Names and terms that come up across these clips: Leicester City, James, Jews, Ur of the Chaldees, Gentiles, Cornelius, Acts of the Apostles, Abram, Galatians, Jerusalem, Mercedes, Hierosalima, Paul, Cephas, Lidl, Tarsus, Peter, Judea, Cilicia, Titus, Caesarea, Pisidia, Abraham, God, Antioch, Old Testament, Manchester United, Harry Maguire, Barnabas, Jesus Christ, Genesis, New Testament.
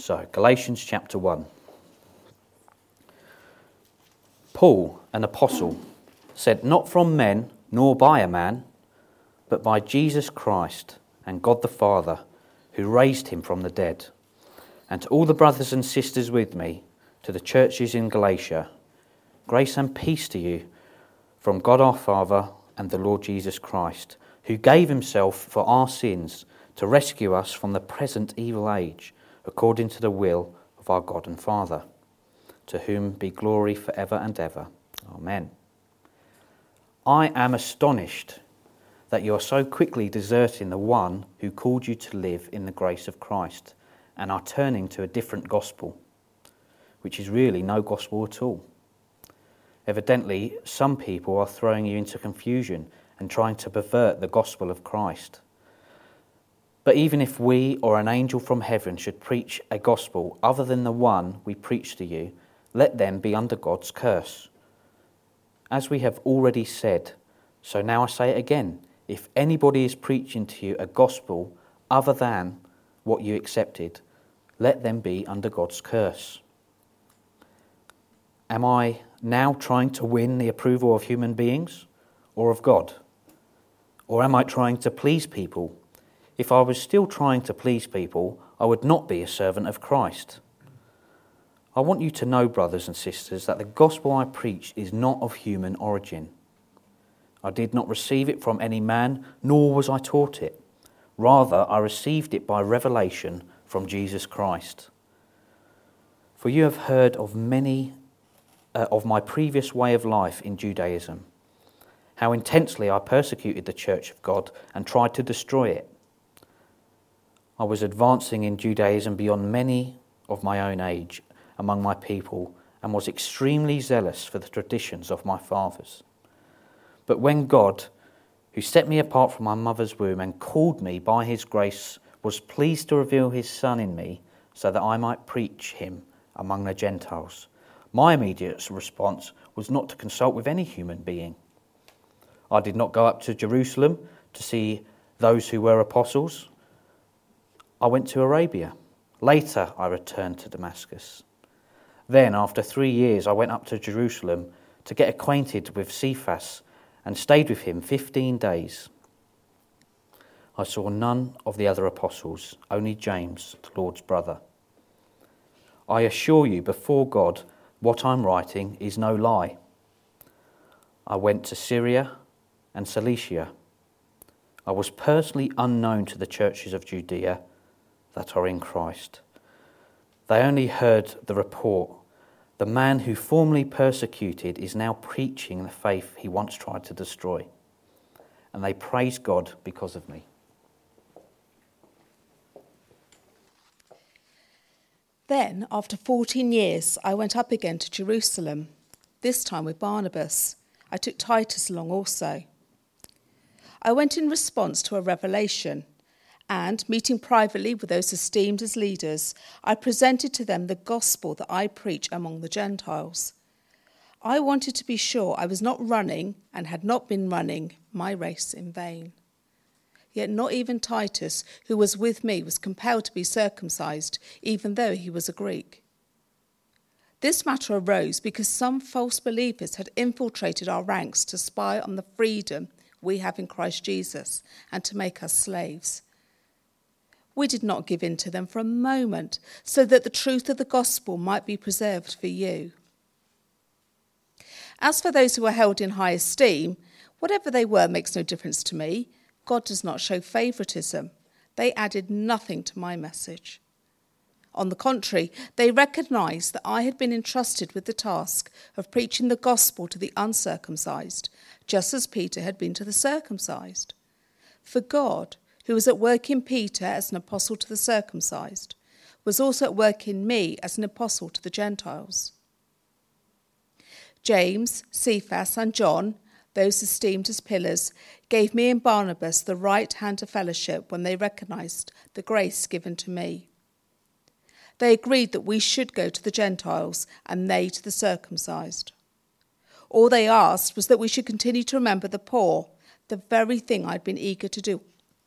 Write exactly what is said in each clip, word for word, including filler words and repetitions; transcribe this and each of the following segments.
So, Galatians chapter one. Paul, an apostle, said, "Not from men, nor by a man, but by Jesus Christ and God the Father, who raised him from the dead. And to all the brothers and sisters with me, to the churches in Galatia, grace and peace to you from God our Father and the Lord Jesus Christ, who gave himself for our sins to rescue us from the present evil age, according to the will of our God and Father, to whom be glory forever and ever. Amen." I am astonished that you are so quickly deserting the one who called you to live in the grace of Christ and are turning to a different gospel, which is really no gospel at all. Evidently, some people are throwing you into confusion and trying to pervert the gospel of Christ. But even if we or an angel from heaven should preach a gospel other than the one we preach to you, let them be under God's curse. As we have already said, so now I say it again, if anybody is preaching to you a gospel other than what you accepted, let them be under God's curse. Am I now trying to win the approval of human beings or of God? Or am I trying to please people? If I was still trying to please people, I would not be a servant of Christ. I want you to know, brothers and sisters, that the gospel I preach is not of human origin. I did not receive it from any man, nor was I taught it. Rather, I received it by revelation from Jesus Christ. For you have heard of many Uh, of my previous way of life in Judaism, how intensely I persecuted the church of God and tried to destroy it. I was advancing in Judaism beyond many of my own age among my people and was extremely zealous for the traditions of my fathers. But when God, who set me apart from my mother's womb and called me by his grace, was pleased to reveal his Son in me so that I might preach him among the Gentiles, my immediate response was not to consult with any human being. I did not go up to Jerusalem to see those who were apostles. I went to Arabia. Later, I returned to Damascus. Then, after three years, I went up to Jerusalem to get acquainted with Cephas and stayed with him fifteen days. I saw none of the other apostles, only James, the Lord's brother. I assure you, before God, what I'm writing is no lie. I went to Syria and Cilicia. I was personally unknown to the churches of Judea that are in Christ. They only heard the report. The man who formerly persecuted is now preaching the faith he once tried to destroy. And they praise God because of me. Then, after fourteen years, I went up again to Jerusalem, this time with Barnabas. I took Titus along also. I went in response to a revelation, and, meeting privately with those esteemed as leaders, I presented to them the gospel that I preach among the Gentiles. I wanted to be sure I was not running, and had not been running, my race in vain. Yet not even Titus, who was with me, was compelled to be circumcised, even though he was a Greek. This matter arose because some false believers had infiltrated our ranks to spy on the freedom we have in Christ Jesus and to make us slaves. We did not give in to them for a moment, so that the truth of the gospel might be preserved for you. As for those who are held in high esteem, whatever they were makes no difference to me. God does not show favouritism. They added nothing to my message. On the contrary, they recognised that I had been entrusted with the task of preaching the gospel to the uncircumcised, just as Peter had been to the circumcised. For God, who was at work in Peter as an apostle to the circumcised, was also at work in me as an apostle to the Gentiles. James, Cephas, and John, those esteemed as pillars, gave me and Barnabas the right hand of fellowship when they recognised the grace given to me. They agreed that we should go to the Gentiles and they to the circumcised. All they asked was that we should continue to remember the poor, the very thing I'd been eager to do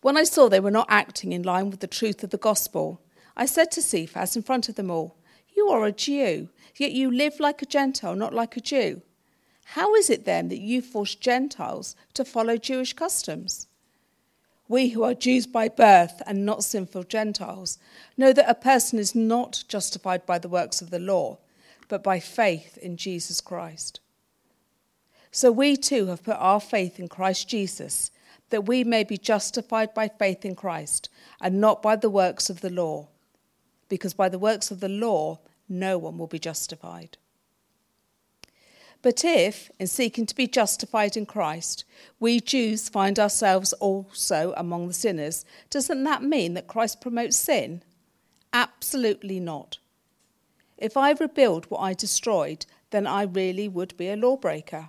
When I saw they were not acting in line with the truth of the gospel, I said to Cephas in front of them all, "You are a Jew, yet you live like a Gentile, not like a Jew. How is it then that you force Gentiles to follow Jewish customs? We who are Jews by birth and not sinful Gentiles know that a person is not justified by the works of the law, but by faith in Jesus Christ. So we too have put our faith in Christ Jesus, that we may be justified by faith in Christ and not by the works of the law, because by the works of the law no one will be justified. But if, in seeking to be justified in Christ, we Jews find ourselves also among the sinners, doesn't that mean that Christ promotes sin? Absolutely not. If I rebuild what I destroyed, then I really would be a lawbreaker.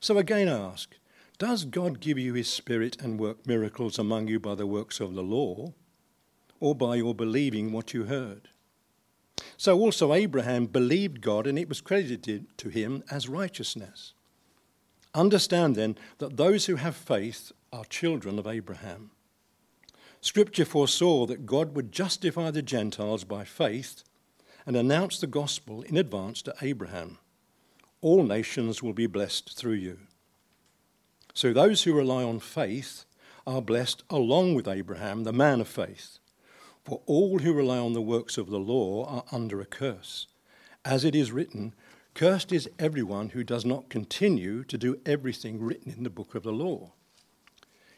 So again I ask, does God give you his Spirit and work miracles among you by the works of the law, or by your believing what you heard? So also Abraham believed God, and it was credited to him as righteousness. Understand then that those who have faith are children of Abraham. Scripture foresaw that God would justify the Gentiles by faith and announce the gospel in advance to Abraham. All nations will be blessed through you. So those who rely on faith are blessed along with Abraham, the man of faith. For all who rely on the works of the law are under a curse. As it is written, "Cursed is everyone who does not continue to do everything written in the book of the law."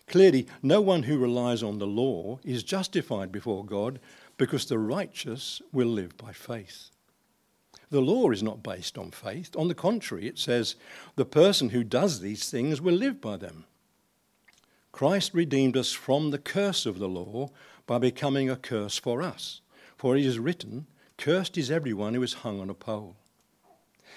Clearly, no one who relies on the law is justified before God, because the righteous will live by faith. The law is not based on faith. On the contrary, it says, "The person who does these things will live by them." Christ redeemed us from the curse of the law by becoming a curse for us. For it is written, "Cursed is everyone who is hung on a pole."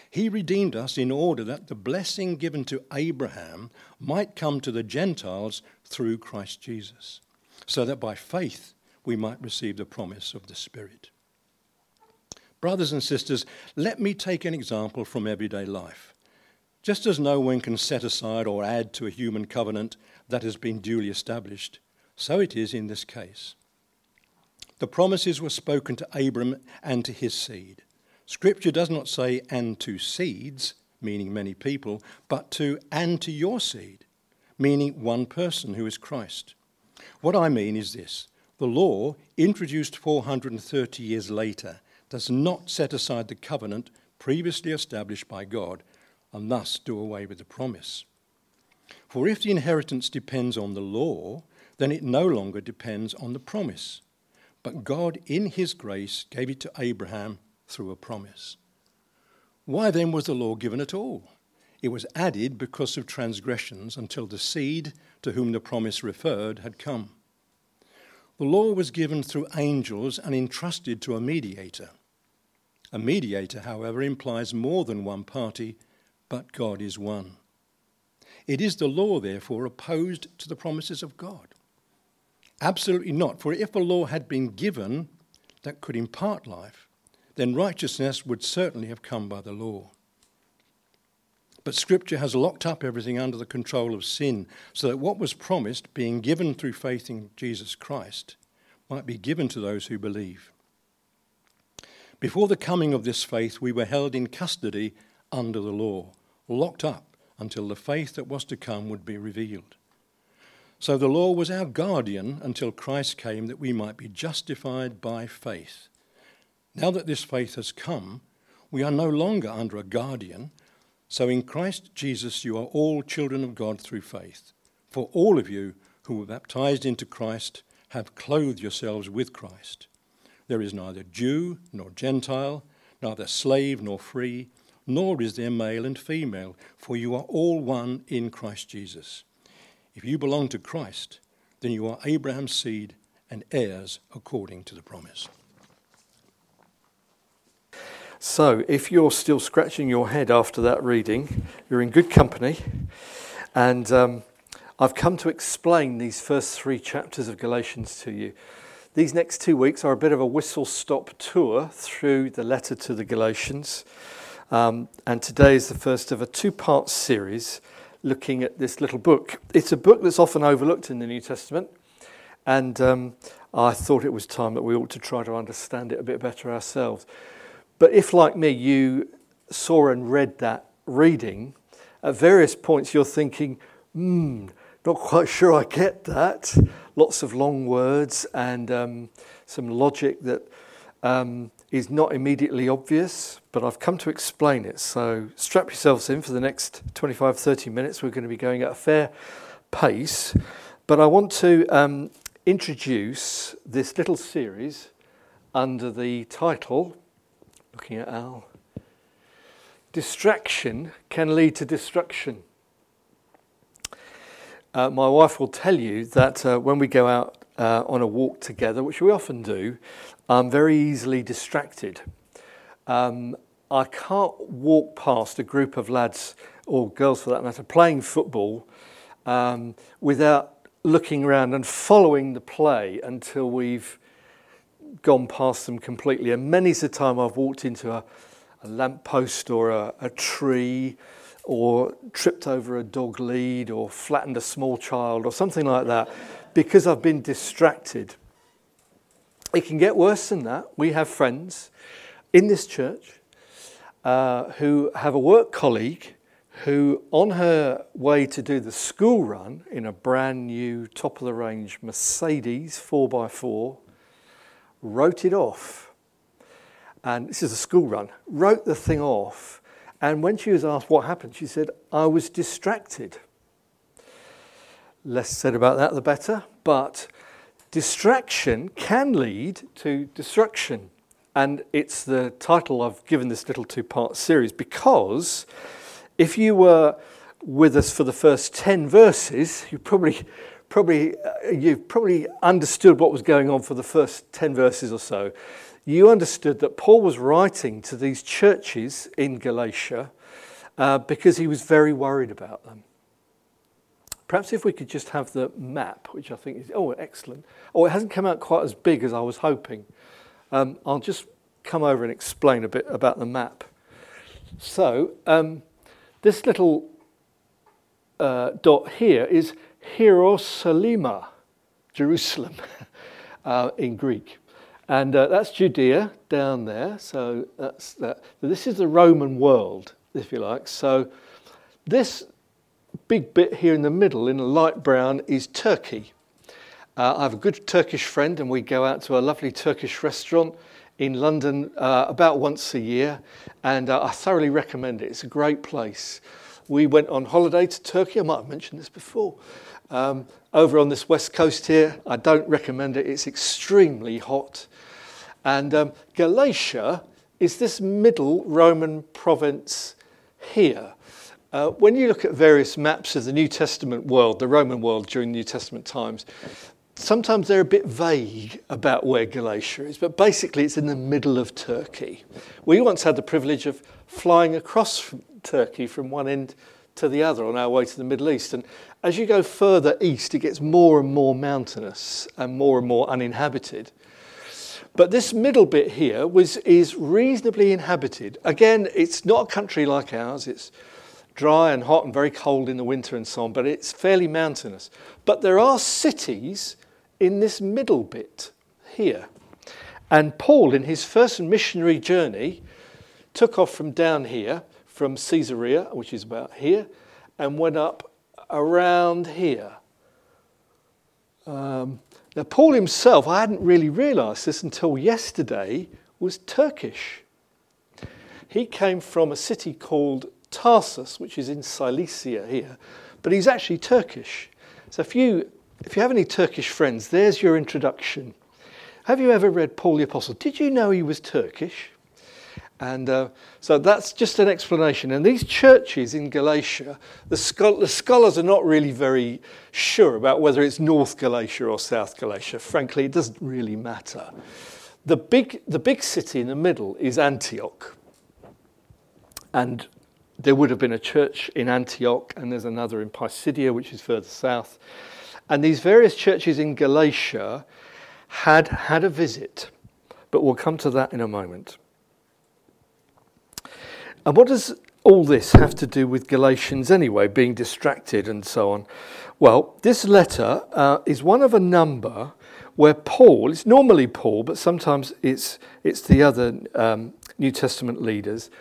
He redeemed us in order that the blessing given to Abraham might come to the Gentiles through Christ Jesus, so that by faith we might receive the promise of the Spirit. Brothers and sisters, let me take an example from everyday life. Just as no one can set aside or add to a human covenant that has been duly established, so it is in this case. The promises were spoken to Abram and to his seed. Scripture does not say "and to seeds," meaning many people, but to "and to your seed," meaning one person, who is Christ. What I mean is this: the law, introduced four hundred thirty years later, does not set aside the covenant previously established by God, and thus do away with the promise. For if the inheritance depends on the law, then it no longer depends on the promise. But God, in his grace, gave it to Abraham through a promise. Why then was the law given at all? It was added because of transgressions, until the seed to whom the promise referred had come. The law was given through angels and entrusted to a mediator. A mediator, however, implies more than one party, but God is one. It is the law, therefore, opposed to the promises of God. Absolutely not. For if a law had been given that could impart life, then righteousness would certainly have come by the law. But Scripture has locked up everything under the control of sin, so that what was promised, being given through faith in Jesus Christ, might be given to those who believe. Before the coming of this faith, we were held in custody under the law, locked up until the faith that was to come would be revealed. So the law was our guardian until Christ came, that we might be justified by faith. Now that this faith has come, we are no longer under a guardian. So in Christ Jesus you are all children of God through faith. For all of you who were baptized into Christ have clothed yourselves with Christ. There is neither Jew nor Gentile, neither slave nor free, nor is there male and female, for you are all one in Christ Jesus. If you belong to Christ, then you are Abraham's seed and heirs according to the promise. So, if you're still scratching your head after that reading, you're in good company. And um, I've come to explain these first three chapters of Galatians to you. These next two weeks are a bit of a whistle-stop tour through the letter to the Galatians. Um, and today is the first of a two-part series looking at this little book. It's a book that's often overlooked in the New Testament. And um, I thought it was time that we ought to try to understand it a bit better ourselves. But if, like me, you saw and read that reading, at various points you're thinking, hmm, not quite sure I get that. Lots of long words and um, some logic that um, is not immediately obvious, but I've come to explain it. So strap yourselves in for the next twenty-five, thirty minutes. We're going to be going at a fair pace. But I want to um, introduce this little series under the title, looking at Al, distraction can lead to destruction. Uh, my wife will tell you that uh, when we go out uh, on a walk together, which we often do, I'm very easily distracted. Um, I can't walk past a group of lads, or girls for that matter, playing football um, without looking around and following the play until we've gone past them completely. And many's the time I've walked into a, a lamppost or a, a tree, or tripped over a dog lead, or flattened a small child or something like that, because I've been distracted. It can get worse than that. We have friends in this church uh, who have a work colleague who, on her way to do the school run in a brand new top of the range Mercedes four by four, wrote it off, and this is a school run, wrote the thing off, and when she was asked what happened, she said, I was distracted. Less said about that, the better, but distraction can lead to destruction, and it's the title I've given this little two-part series, because if you were with us for the first ten verses, you probably... Probably uh, you've probably understood what was going on for the first ten verses or so. You understood that Paul was writing to these churches in Galatia uh, because he was very worried about them. Perhaps if we could just have the map, which I think is, oh, excellent. Oh, it hasn't come out quite as big as I was hoping. Um, I'll just come over and explain a bit about the map. So um, this little uh, dot here is Hierosalima, Jerusalem, uh, in Greek. And uh, that's Judea down there. So that's that. This is the Roman world, if you like. So this big bit here in the middle, in a light brown, is Turkey. Uh, I have a good Turkish friend, and we go out to a lovely Turkish restaurant in London uh, about once a year. And uh, I thoroughly recommend it. It's a great place. We went on holiday to Turkey. I might have mentioned this before. Um, over on this west coast here, I don't recommend it. It's extremely hot. And um, Galatia is this middle Roman province here. Uh, when you look at various maps of the New Testament world, the Roman world during the New Testament times, sometimes they're a bit vague about where Galatia is, but basically it's in the middle of Turkey. We once had the privilege of flying across from Turkey from one end to the other on our way to the Middle East. And as you go further east, it gets more and more mountainous and more and more uninhabited. But this middle bit here was is reasonably inhabited. Again, it's not a country like ours. It's dry and hot and very cold in the winter and so on, but it's fairly mountainous. But there are cities in this middle bit here. And Paul, in his first missionary journey, took off from down here, from Caesarea, which is about here, and went up around here. Um, now, Paul himself, I hadn't really realised this until yesterday, was Turkish. He came from a city called Tarsus, which is in Cilicia here, but he's actually Turkish. So if you if you have any Turkish friends, there's your introduction. Have you ever read Paul the Apostle? Did you know he was Turkish? And uh, so that's just an explanation. And these churches in Galatia, the, schol- the scholars are not really very sure about whether it's North Galatia or South Galatia. Frankly, it doesn't really matter. The big, the big city in the middle is Antioch. And there would have been a church in Antioch, and there's another in Pisidia, which is further south. And these various churches in Galatia had had a visit. But we'll come to that in a moment. And what does all this have to do with Galatians anyway, being distracted and so on? Well, this letter uh, is one of a number where Paul, it's normally Paul, but sometimes it's it's the other um, New Testament leaders,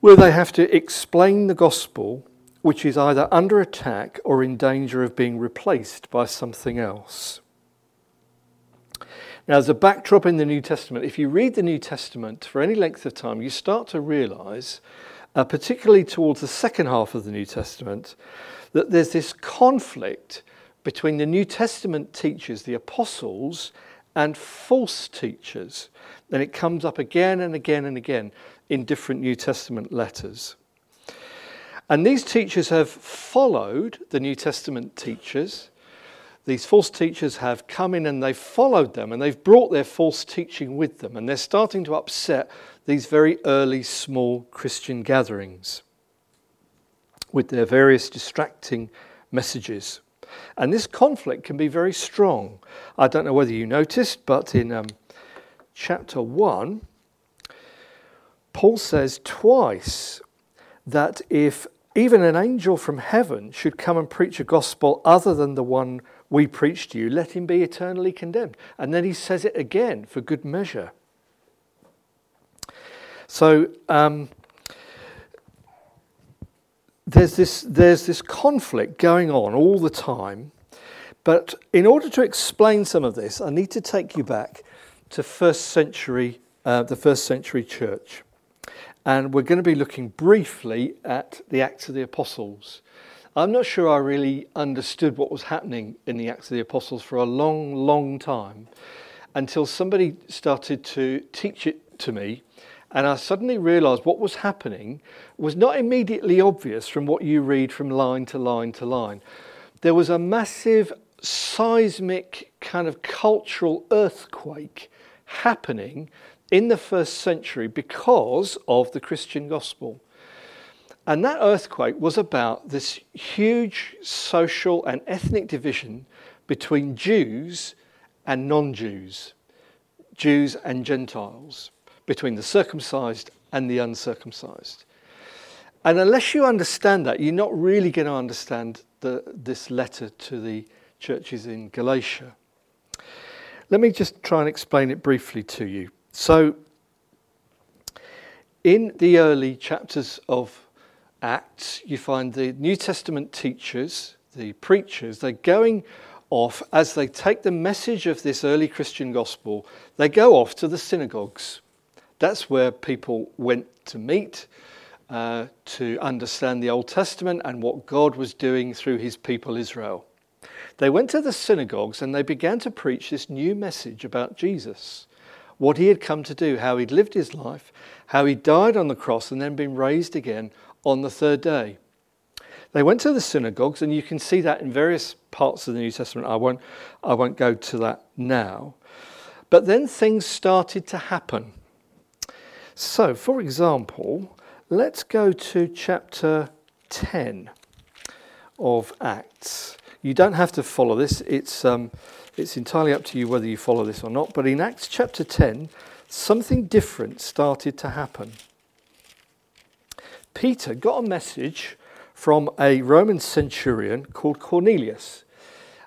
where they have to explain the gospel, which is either under attack or in danger of being replaced by something else. Now, as a backdrop in the New Testament, if you read the New Testament for any length of time, you start to realise, uh, particularly towards the second half of the New Testament, that there's this conflict between the New Testament teachers, the apostles, and false teachers. And it comes up again and again and again in different New Testament letters. And these teachers have followed the New Testament teachers. These false teachers have come in and they've followed them and they've brought their false teaching with them, and they're starting to upset these very early small Christian gatherings with their various distracting messages. And this conflict can be very strong. I don't know whether you noticed, but in um, chapter one, Paul says twice that if even an angel from heaven should come and preach a gospel other than the one we preach to you, let him be eternally condemned. And then he says it again for good measure. So um, there's this there's this conflict going on all the time. But in order to explain some of this, I need to take you back to first century, uh, the first century church. And we're going to be looking briefly at the Acts of the Apostles. I'm not sure I really understood what was happening in the Acts of the Apostles for a long, long time, until somebody started to teach it to me, and I suddenly realised what was happening was not immediately obvious from what you read from line to line to line. There was a massive seismic kind of cultural earthquake happening in the first century because of the Christian gospel. And that earthquake was about this huge social and ethnic division between Jews and non-Jews, Jews and Gentiles, between the circumcised and the uncircumcised. And unless you understand that, you're not really going to understand the, this letter to the churches in Galatia. Let me just try and explain it briefly to you. So, in the early chapters of Acts, you find the New Testament teachers, the preachers, they're going off as they take the message of this early Christian gospel, they go off to the synagogues. That's where people went to meet, uh, to understand the Old Testament and what God was doing through his people Israel. They went to the synagogues and they began to preach this new message about Jesus, what he had come to do, how he'd lived his life, how he died on the cross and then been raised again on the third day. They went to the synagogues, and you can see that in various parts of the New Testament. I won't, I won't go to that now. But then things started to happen. So, for example, let's go to chapter ten of Acts. You don't have to follow this. It's um, it's entirely up to you whether you follow this or not. But in Acts chapter ten, something different started to happen. Peter got a message from a Roman centurion called Cornelius.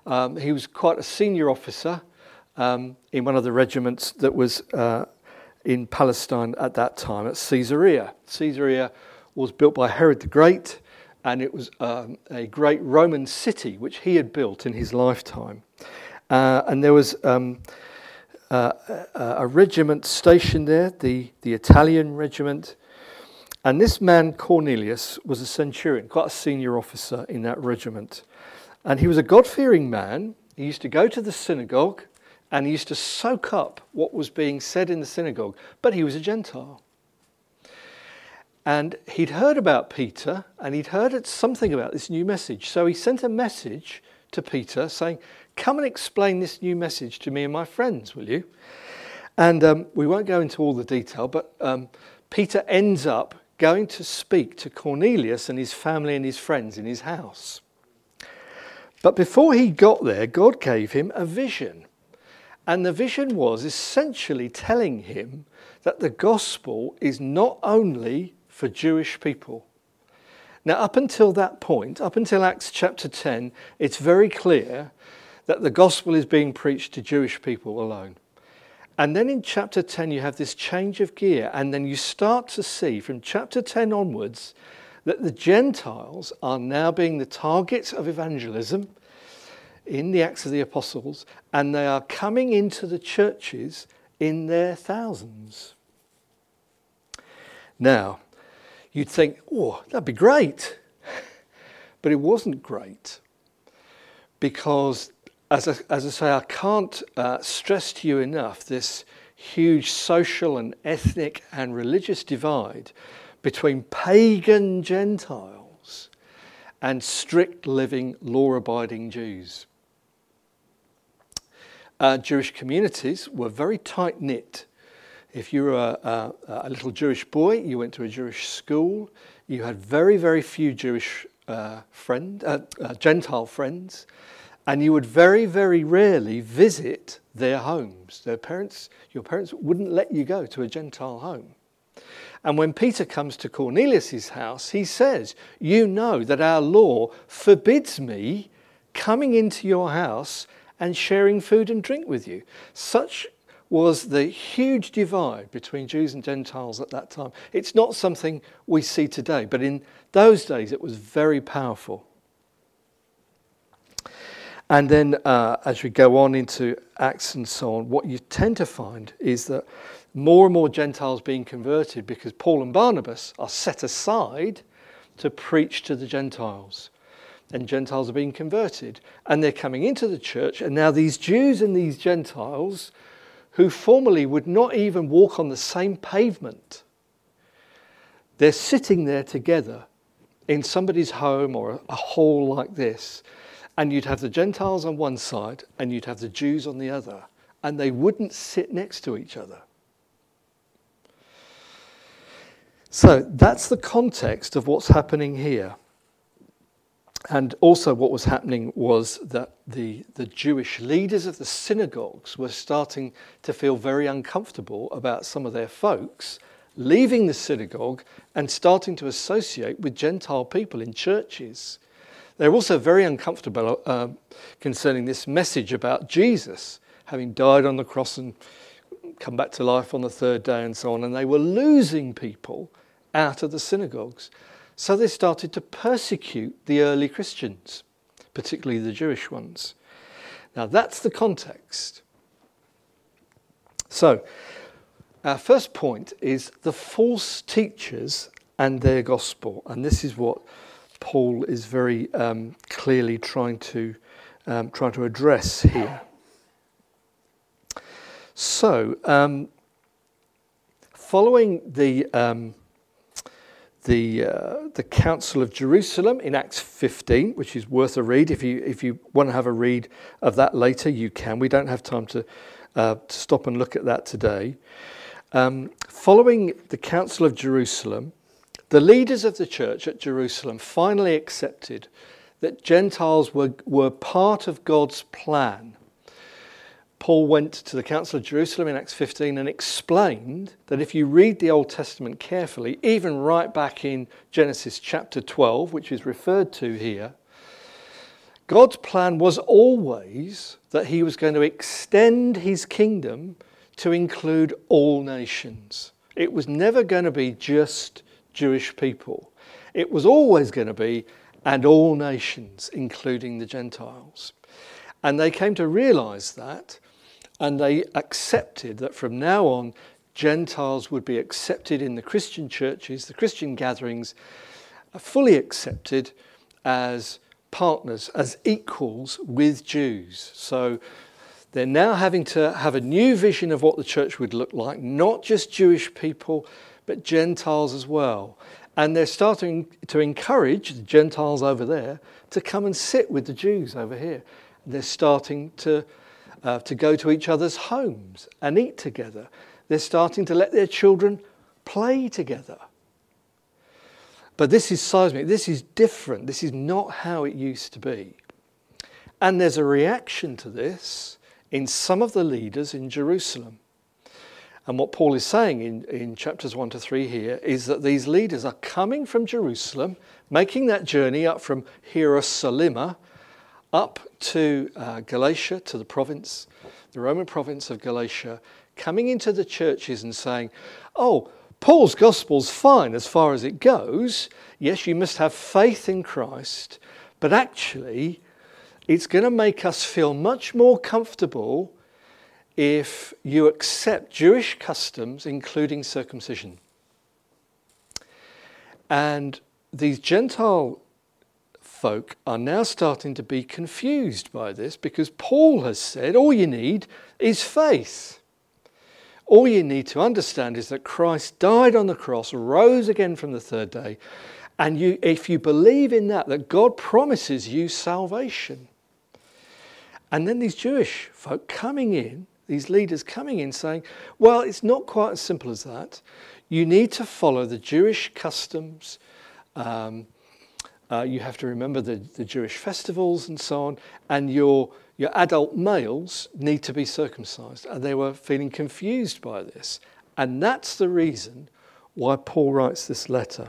Um, he was quite a senior officer um, in one of the regiments that was uh, in Palestine at that time, at Caesarea. Caesarea was built by Herod the Great, and it was um, a great Roman city which he had built in his lifetime. Uh, and there was um, uh, a, a regiment stationed there, the, the Italian regiment. And this man, Cornelius, was a centurion, quite a senior officer in that regiment. And he was a God-fearing man. He used to go to the synagogue and he used to soak up what was being said in the synagogue. But he was a Gentile. And he'd heard about Peter and he'd heard something about this new message. So he sent a message to Peter saying, come and explain this new message to me and my friends, will you? And um, we won't go into all the detail, but um, Peter ends up going to speak to Cornelius and his family and his friends in his house. But before he got there, God gave him a vision. And the vision was essentially telling him that the gospel is not only for Jewish people. Now, up until that point, up until Acts chapter ten, it's very clear that the gospel is being preached to Jewish people alone. And then in chapter ten, you have this change of gear, and then you start to see from chapter ten onwards that the Gentiles are now being the targets of evangelism in the Acts of the Apostles, and they are coming into the churches in their thousands. Now, you'd think, oh, that'd be great. But it wasn't great because, as I, as I say, I can't uh, stress to you enough this huge social and ethnic and religious divide between pagan Gentiles and strict living, law-abiding Jews. Uh, Jewish communities were very tight-knit. If you were a, a, a little Jewish boy, you went to a Jewish school, you had very, very few Jewish uh, friend, uh, uh, Gentile friends, and you would very, very rarely visit their homes. Their parents, your parents wouldn't let you go to a Gentile home. And when Peter comes to Cornelius' house, he says, you know that our law forbids me coming into your house and sharing food and drink with you. Such was the huge divide between Jews and Gentiles at that time. It's not something we see today, but in those days it was very powerful. And then uh, as we go on into Acts and so on, what you tend to find is that more and more Gentiles being converted because Paul and Barnabas are set aside to preach to the Gentiles. Then Gentiles are being converted and they're coming into the church, and now these Jews and these Gentiles who formerly would not even walk on the same pavement, they're sitting there together in somebody's home or a hall like this, and you'd have the Gentiles on one side and you'd have the Jews on the other, and they wouldn't sit next to each other. So that's the context of what's happening here. And also what was happening was that the, the Jewish leaders of the synagogues were starting to feel very uncomfortable about some of their folks leaving the synagogue and starting to associate with Gentile people in churches. They're also very uncomfortable uh, concerning this message about Jesus having died on the cross and come back to life on the third day and so on. And they were losing people out of the synagogues. So they started to persecute the early Christians, particularly the Jewish ones. Now that's the context. So our first point is the false teachers and their gospel. And this is what Paul is very um, clearly trying to, um, trying to address here. So, um, following the... Um, The uh, the Council of Jerusalem in Acts fifteen, which is worth a read. If you if you want to have a read of that later, you can. We don't have time to, uh, to stop and look at that today. Um, following the Council of Jerusalem, the leaders of the church at Jerusalem finally accepted that Gentiles were, were part of God's plan. Paul went to the Council of Jerusalem in Acts fifteen and explained that if you read the Old Testament carefully, even right back in Genesis chapter twelve, which is referred to here, God's plan was always that he was going to extend his kingdom to include all nations. It was never going to be just Jewish people. It was always going to be, and all nations, including the Gentiles. And they came to realise that. And they accepted that from now on, Gentiles would be accepted in the Christian churches, the Christian gatherings, fully accepted as partners, as equals with Jews. So they're now having to have a new vision of what the church would look like, not just Jewish people, but Gentiles as well. And they're starting to encourage the Gentiles over there to come and sit with the Jews over here. And they're starting to Uh, to go to each other's homes and eat together. They're starting to let their children play together. But this is seismic. This is different. This is not how it used to be. And there's a reaction to this in some of the leaders in Jerusalem. And what Paul is saying in, in chapters one to three here is that these leaders are coming from Jerusalem, making that journey up from Hierosalima, up to uh, Galatia, to the province, the Roman province of Galatia, coming into the churches and saying, oh, Paul's gospel's fine as far as it goes. Yes, you must have faith in Christ, but actually it's going to make us feel much more comfortable if you accept Jewish customs, including circumcision. And these Gentile folk are now starting to be confused by this, because Paul has said all you need is faith. All you need to understand is that Christ died on the cross, rose again from the third day, and you, if you believe in that, that God promises you salvation. And then these Jewish folk coming in, these leaders coming in saying, well, it's not quite as simple as that. You need to follow the Jewish customs, um, Uh, you have to remember the, the Jewish festivals and so on, and your, your adult males need to be circumcised. And they were feeling confused by this. And that's the reason why Paul writes this letter.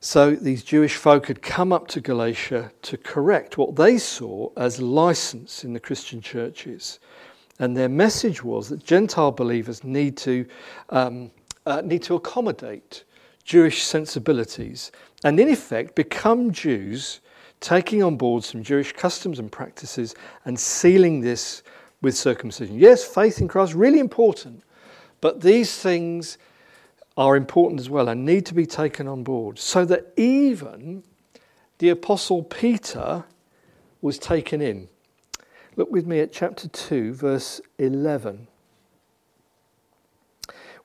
So these Jewish folk had come up to Galatia to correct what they saw as license in the Christian churches. And their message was that Gentile believers need to, um, uh, need to accommodate Jewish sensibilities, and in effect become Jews, taking on board some Jewish customs and practices and sealing this with circumcision. Yes, faith in Christ, really important, but these things are important as well and need to be taken on board, so that even the Apostle Peter was taken in. Look with me at chapter two, verse eleven.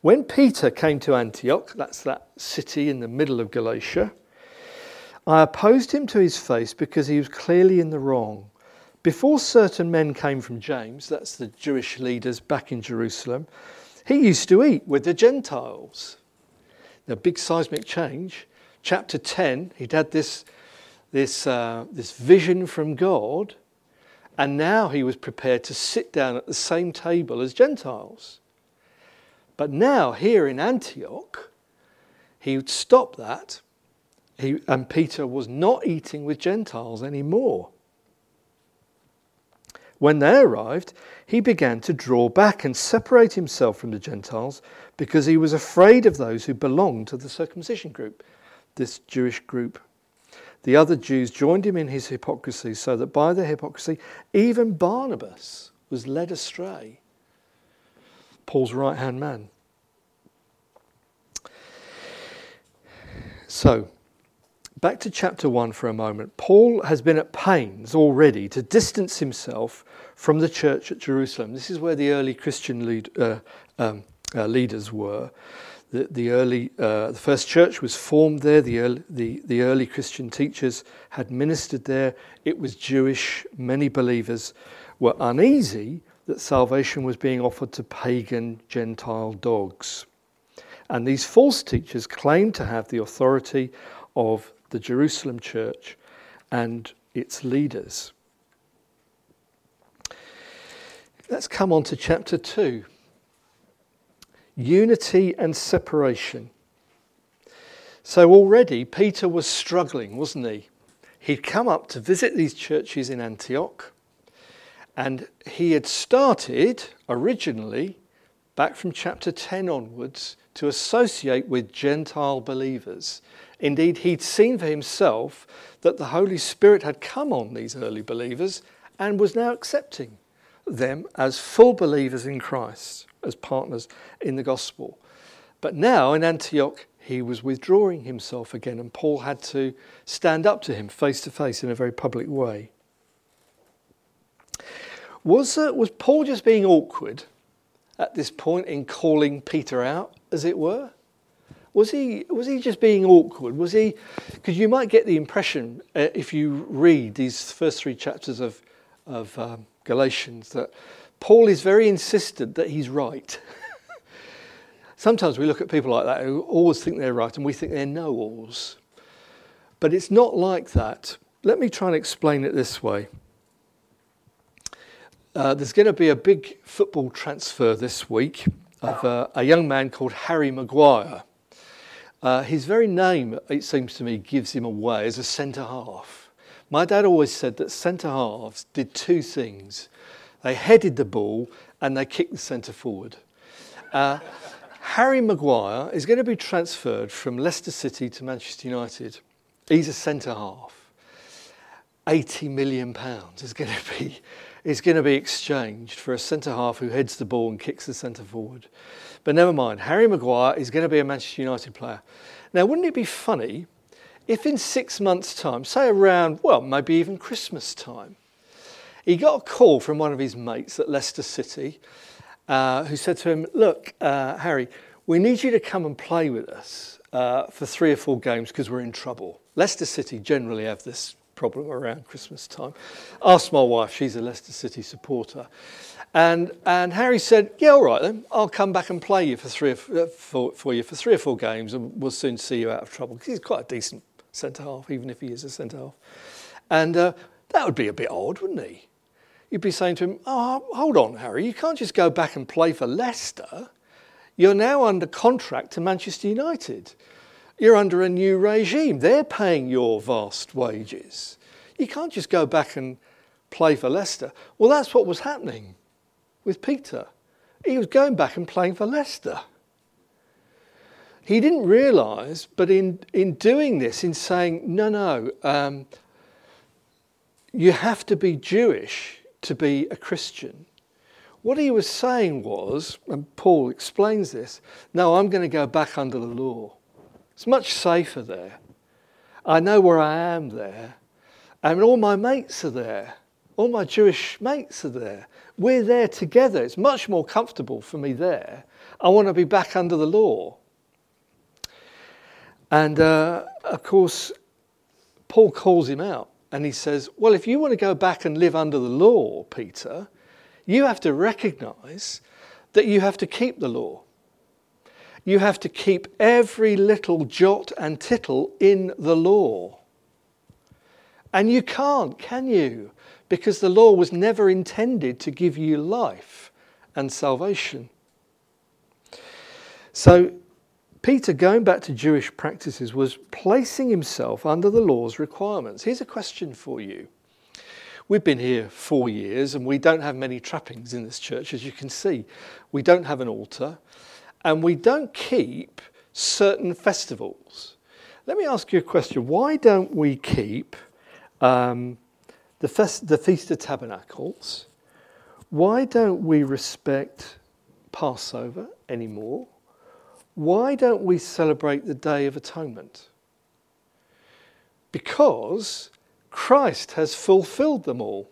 When Peter came to Antioch, that's that city in the middle of Galatia, I opposed him to his face because he was clearly in the wrong. Before certain men came from James, that's the Jewish leaders back in Jerusalem, he used to eat with the Gentiles. Now, big seismic change. Chapter ten, he'd had this, this, uh, this vision from God, and now he was prepared to sit down at the same table as Gentiles. But now, here in Antioch, he would stop that, he, and Peter was not eating with Gentiles anymore. When they arrived, he began to draw back and separate himself from the Gentiles because he was afraid of those who belonged to the circumcision group, this Jewish group. The other Jews joined him in his hypocrisy, so that by their hypocrisy, even Barnabas was led astray. Paul's right-hand man. So, back to chapter one for a moment. Paul has been at pains already to distance himself from the church at Jerusalem. This is where the early Christian lead, uh, um, uh, leaders were. The, the early, uh, the first church was formed there. The early, the, the early Christian teachers had ministered there. It was Jewish. Many believers were uneasy that salvation was being offered to pagan Gentile dogs. And these false teachers claimed to have the authority of the Jerusalem church and its leaders. Let's come on to chapter two. Unity and separation. So already Peter was struggling, wasn't he? He'd come up to visit these churches in Antioch, and he had started originally, back from chapter ten onwards, to associate with Gentile believers. Indeed, he'd seen for himself that the Holy Spirit had come on these early believers and was now accepting them as full believers in Christ, as partners in the gospel. But now in Antioch, he was withdrawing himself again, and Paul had to stand up to him face to face in a very public way. Was, uh, was Paul just being awkward at this point in calling Peter out, as it were? Was he was he just being awkward? Was he? Because you might get the impression, uh, if you read these first three chapters of of um, Galatians, that Paul is very insistent that he's right. Sometimes we look at people like that who always think they're right and we think they're know-alls. But it's not like that. Let me try and explain it this way. Uh, there's going to be a big football transfer this week of uh, a young man called Harry Maguire. Uh, his very name, it seems to me, gives him away as a centre-half. My dad always said that centre-halves did two things. They headed the ball and they kicked the centre-forward. Uh, Harry Maguire is going to be transferred from Leicester City to Manchester United. He's a centre-half. eighty million pounds is going to be is going to be exchanged for a centre-half who heads the ball and kicks the centre-forward. But never mind, Harry Maguire is going to be a Manchester United player. Now, wouldn't it be funny if in six months' time, say around, well, maybe even Christmas time, he got a call from one of his mates at Leicester City uh, who said to him, look, uh, Harry, we need you to come and play with us uh, for three or four games because we're in trouble. Leicester City generally have this problem around Christmas time. Asked my wife, she's a Leicester City supporter. And and Harry said, yeah, all right then, I'll come back and play you for three or four, for, for you for three or four games and we'll soon see you out of trouble. Because he's quite a decent centre-half, even if he is a centre-half. And uh, that would be a bit odd, wouldn't he? You'd be saying to him, oh, hold on, Harry, you can't just go back and play for Leicester. You're now under contract to Manchester United. You're under a new regime. They're paying your vast wages. You can't just go back and play for Leicester. Well, that's what was happening with Peter. He was going back and playing for Leicester. He didn't realise, but in, in doing this, in saying, no, no, um, you have to be Jewish to be a Christian. What he was saying was, and Paul explains this, no, I'm going to go back under the law. It's much safer there. I know where I am there. And all my mates are there. All my Jewish mates are there. We're there together. It's much more comfortable for me there. I want to be back under the law. And uh, of course, Paul calls him out and he says, well, if you want to go back and live under the law, Peter, you have to recognise that you have to keep the law. You have to keep every little jot and tittle in the law. And you can't, can you? Because the law was never intended to give you life and salvation. So Peter, going back to Jewish practices, was placing himself under the law's requirements. Here's a question for you. We've been here four years and we don't have many trappings in this church, as you can see. We don't have an altar. And we don't keep certain festivals. Let me ask you a question. Why don't we keep um, the, fest- the Feast of Tabernacles? Why don't we respect Passover anymore? Why don't we celebrate the Day of Atonement? Because Christ has fulfilled them all.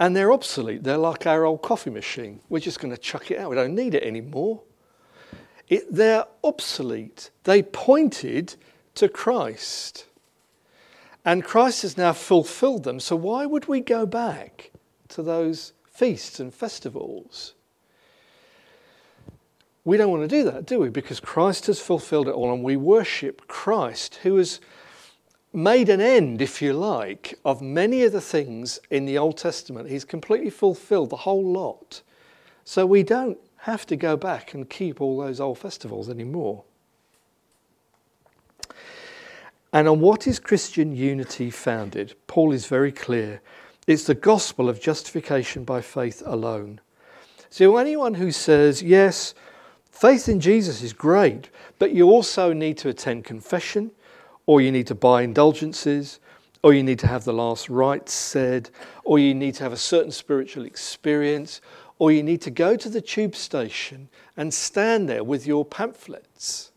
And they're obsolete. They're like our old coffee machine. We're just going to chuck it out. We don't need it anymore. It, they're obsolete. They pointed to Christ. And Christ has now fulfilled them. So why would we go back to those feasts and festivals? We don't want to do that, do we? Because Christ has fulfilled it all, and we worship Christ, who has made an end, if you like, of many of the things in the Old Testament. He's completely fulfilled the whole lot. So we don't have to go back and keep all those old festivals anymore. And on what is Christian unity founded? Paul is very clear. It's the gospel of justification by faith alone. So anyone who says, yes, faith in Jesus is great, but you also need to attend confession, or you need to buy indulgences, or you need to have the last rites said, or you need to have a certain spiritual experience, or you need to go to the tube station and stand there with your pamphlets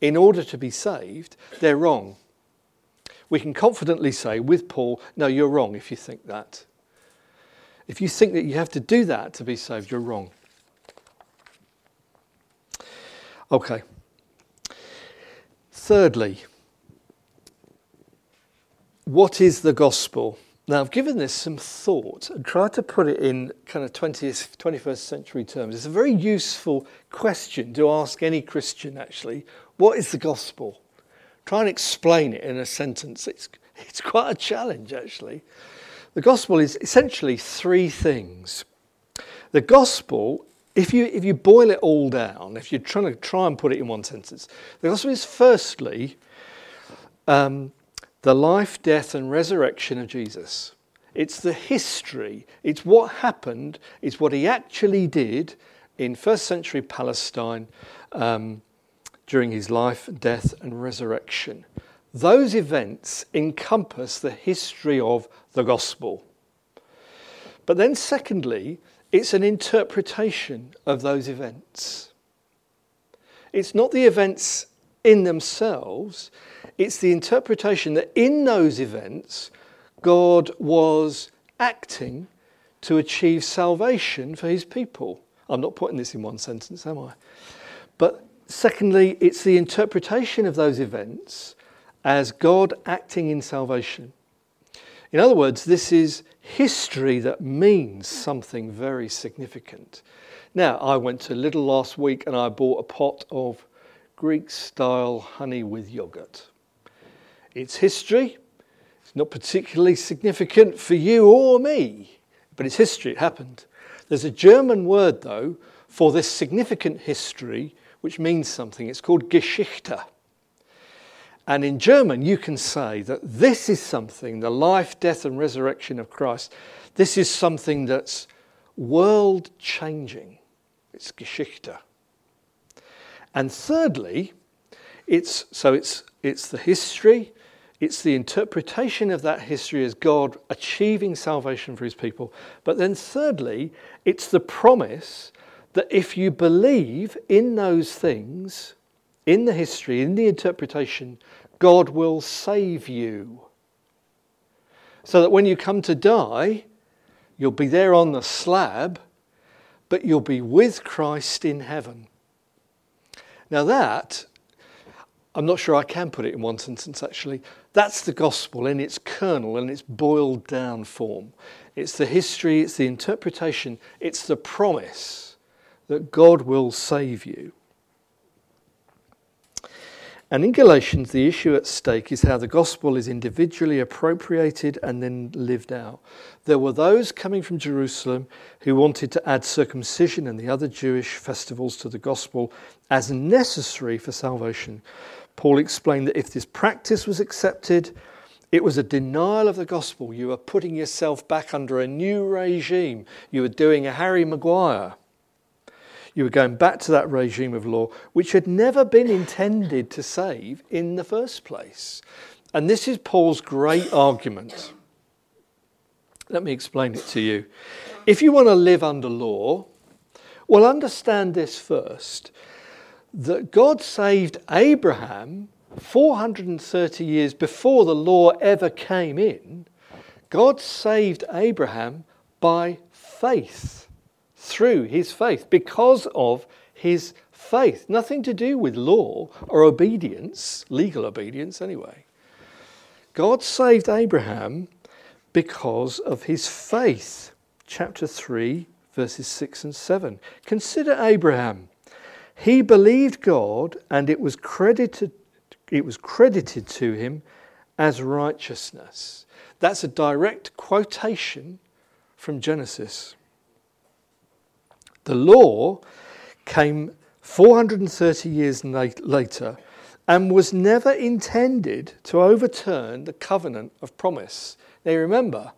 in order to be saved, they're wrong. We can confidently say with Paul, no, you're wrong if you think that. If you think that you have to do that to be saved, you're wrong. Okay. Thirdly, what is the gospel? Now, I've given this some thought and tried to put it in kind of twentieth, twenty-first century terms. It's a very useful question to ask any Christian, actually. What is the gospel? Try and explain it in a sentence. It's it's quite a challenge, actually. The gospel is essentially three things. The gospel, if you if you boil it all down, if you're trying to try and put it in one sentence, the gospel is firstly um, the life, death, and resurrection of Jesus. It's the history. It's what happened. It's what he actually did in first century Palestine um, during his life, death, and resurrection. Those events encompass the history of the gospel. But then secondly, it's an interpretation of those events. It's not the events in themselves, it's the interpretation that in those events, God was acting to achieve salvation for his people. I'm not putting this in one sentence, am I? But secondly, it's the interpretation of those events as God acting in salvation. In other words, this is history that means something very significant. Now, I went to Lidl last week and I bought a pot of Greek-style honey with yoghurt. It's history. It's not particularly significant for you or me, but it's history. It happened. There's a German word, though, for this significant history, which means something. It's called Geschichte. And in German, you can say that this is something, the life, death, and resurrection of Christ, this is something that's world-changing. It's Geschichte. And thirdly, it's so it's it's the history, it's the interpretation of that history as God achieving salvation for his people. But then thirdly, it's the promise that if you believe in those things, in the history, in the interpretation, God will save you. So that when you come to die, you'll be there on the slab, but you'll be with Christ in heaven. Now that, I'm not sure I can put it in one sentence actually, that's the gospel in its kernel and its boiled down form. It's the history, it's the interpretation, it's the promise that God will save you. And in Galatians, the issue at stake is how the gospel is individually appropriated and then lived out. There were those coming from Jerusalem who wanted to add circumcision and the other Jewish festivals to the gospel as necessary for salvation. Paul explained that if this practice was accepted, it was a denial of the gospel. You were putting yourself back under a new regime. You were doing a Harry Maguire. You were going back to that regime of law, which had never been intended to save in the first place. And this is Paul's great argument. Let me explain it to you. If you want to live under law, well, understand this first, that God saved Abraham four hundred thirty years before the law ever came in. God saved Abraham by faith. Through his faith, because of his faith. Nothing to do with law or obedience, legal obedience anyway. God saved Abraham because of his faith. Chapter three, verses six and seven. Consider Abraham. He believed God, and it was credited, it was credited to him as righteousness. That's a direct quotation from Genesis. The law came four hundred thirty years later and was never intended to overturn the covenant of promise. Now remember,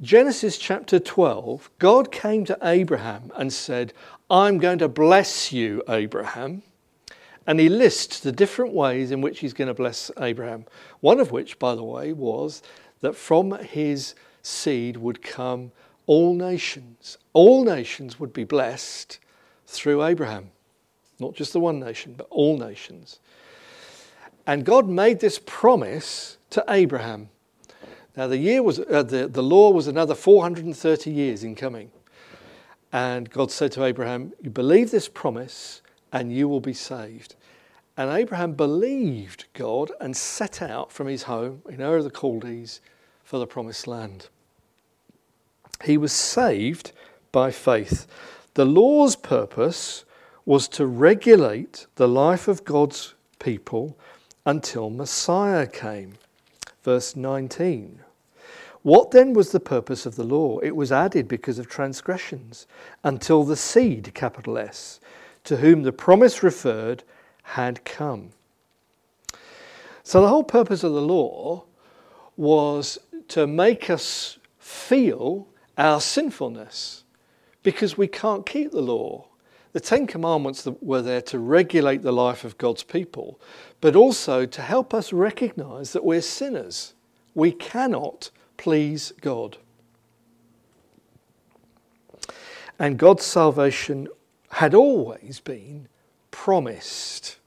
Genesis chapter twelve, God came to Abraham and said, I'm going to bless you, Abraham. And he lists the different ways in which he's going to bless Abraham. One of which, by the way, was that from his seed would come all nations. All nations would be blessed through Abraham. Not just the one nation, but all nations. And God made this promise to Abraham. Now the year was uh, the, the law was another four hundred thirty years in coming. And God said to Abraham, you believe this promise and you will be saved. And Abraham believed God and set out from his home in Ur of the Chaldees for the promised land. He was saved by faith. The law's purpose was to regulate the life of God's people until Messiah came. Verse nineteen. What then was the purpose of the law? It was added because of transgressions, until the seed, capital S, to whom the promise referred, had come. So the whole purpose of the law was to make us feel our sinfulness, because we can't keep the law. The Ten Commandments were there to regulate the life of God's people, but also to help us recognise that we're sinners. We cannot please God. And God's salvation had always been promised.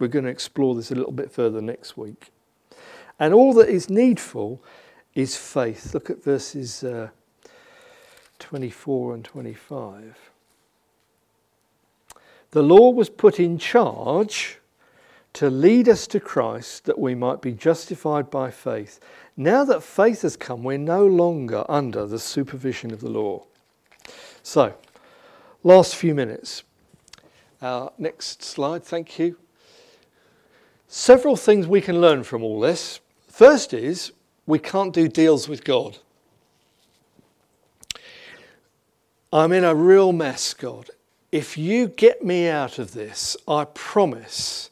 We're going to explore this a little bit further next week. And all that is needful is faith. Look at verses uh, twenty-four and twenty-five. The law was put in charge to lead us to Christ, that we might be justified by faith. Now that faith has come, we're no longer under the supervision of the law. So, last few minutes. Our next slide, thank you. Several things we can learn from all this. First is, we can't do deals with God. I'm in a real mess, God. If you get me out of this, I promise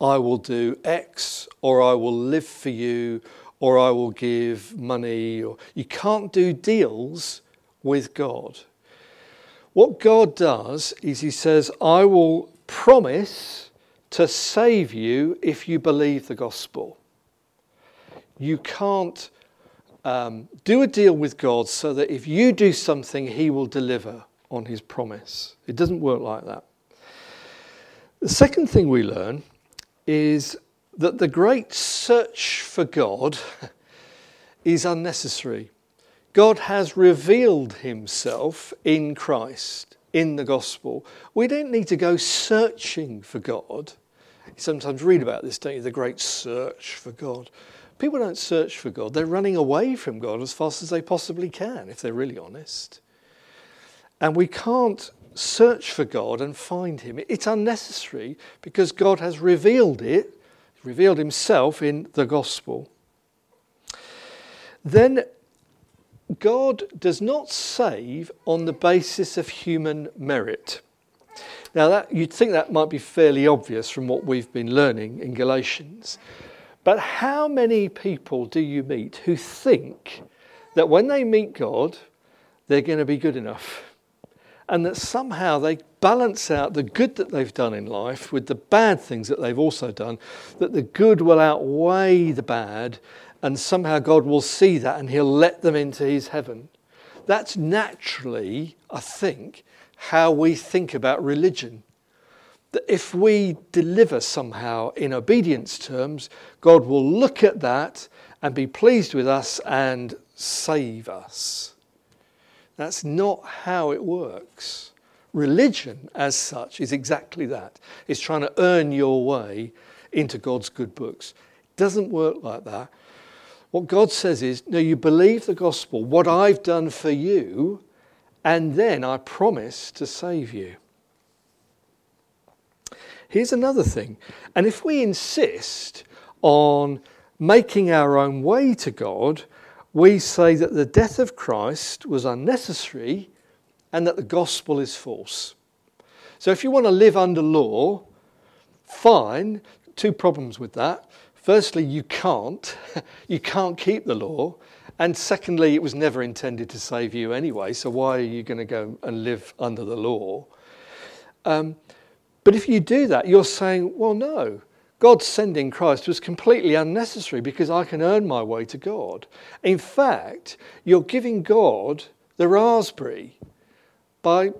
I will do X, or I will live for you, or I will give money. Or you can't do deals with God. What God does is he says, I will promise to save you if you believe the gospel. You can't um, do a deal with God so that if you do something, he will deliver on his promise. It doesn't work like that. The second thing we learn is that the great search for God is unnecessary. God has revealed himself in Christ, in the gospel. We don't need to go searching for God. You sometimes read about this, don't you? The great search for God. People don't search for God. They're running away from God as fast as they possibly can, if they're really honest. And we can't search for God and find him. It's unnecessary because God has revealed it, revealed himself in the gospel. Then God does not save on the basis of human merit. Now that, you'd think that might be fairly obvious from what we've been learning in Galatians. But how many people do you meet who think that when they meet God, they're going to be good enough? And that somehow they balance out the good that they've done in life with the bad things that they've also done, that the good will outweigh the bad, and somehow God will see that and he'll let them into his heaven. That's naturally, I think, how we think about religion. That if we deliver somehow in obedience terms, God will look at that and be pleased with us and save us. That's not how it works. Religion, as such, is exactly that. It's trying to earn your way into God's good books. It doesn't work like that. What God says is, no, you believe the gospel, what I've done for you, and then I promise to save you. Here's another thing. And if we insist on making our own way to God, we say that the death of Christ was unnecessary and that the gospel is false. So if you want to live under law, fine. Two problems with that. Firstly, you can't. You can't keep the law. And secondly, it was never intended to save you anyway, so why are you going to go and live under the law? Um, but if you do that, you're saying, well, no, God sending Christ was completely unnecessary because I can earn my way to God. In fact, you're giving God the raspberry by,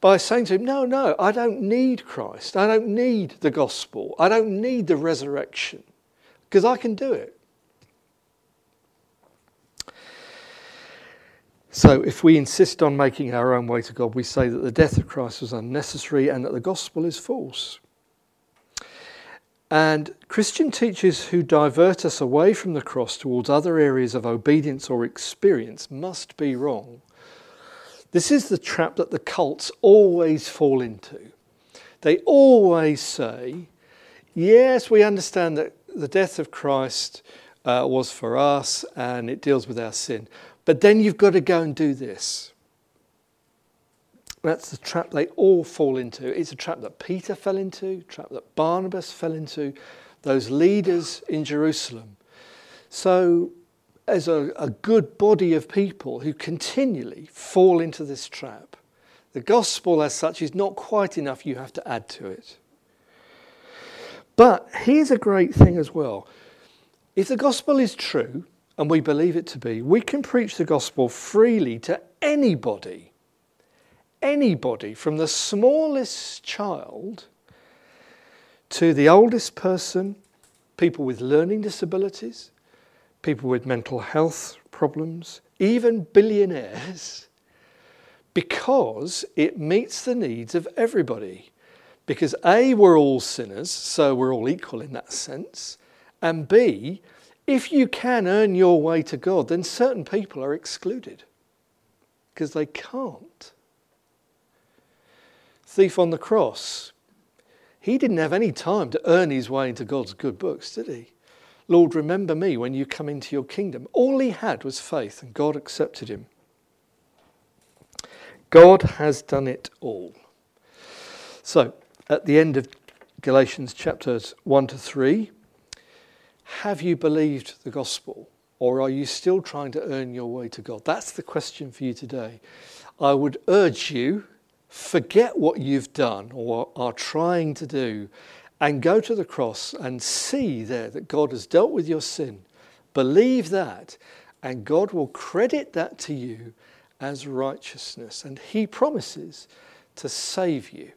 by saying to him, no, no, I don't need Christ. I don't need the gospel. I don't need the resurrection because I can do it. So if we insist on making our own way to God, we say that the death of Christ was unnecessary and that the gospel is false. And Christian teachers who divert us away from the cross towards other areas of obedience or experience must be wrong. This is the trap that the cults always fall into. They always say, yes, we understand that the death of Christ uh, was for us and it deals with our sin. But then you've got to go and do this. That's the trap they all fall into. It's a trap that Peter fell into, a trap that Barnabas fell into, those leaders in Jerusalem. So there's a, a good body of people who continually fall into this trap. The gospel as such is not quite enough. You have to add to it. But here's a great thing as well. If the gospel is true, and we believe it to be, we can preach the gospel freely to anybody, anybody, from the smallest child to the oldest person, people with learning disabilities, people with mental health problems, even billionaires, because it meets the needs of everybody. Because A, we're all sinners, so we're all equal in that sense, and B, if you can earn your way to God, then certain people are excluded because they can't. Thief on the cross, he didn't have any time to earn his way into God's good books, did he? Lord, remember me when you come into your kingdom. All he had was faith, and God accepted him. God has done it all. So, at the end of Galatians chapters one to three, have you believed the gospel, or are you still trying to earn your way to God? That's the question for you today. I would urge you, forget what you've done or are trying to do and go to the cross and see there that God has dealt with your sin. Believe that, and God will credit that to you as righteousness, and he promises to save you.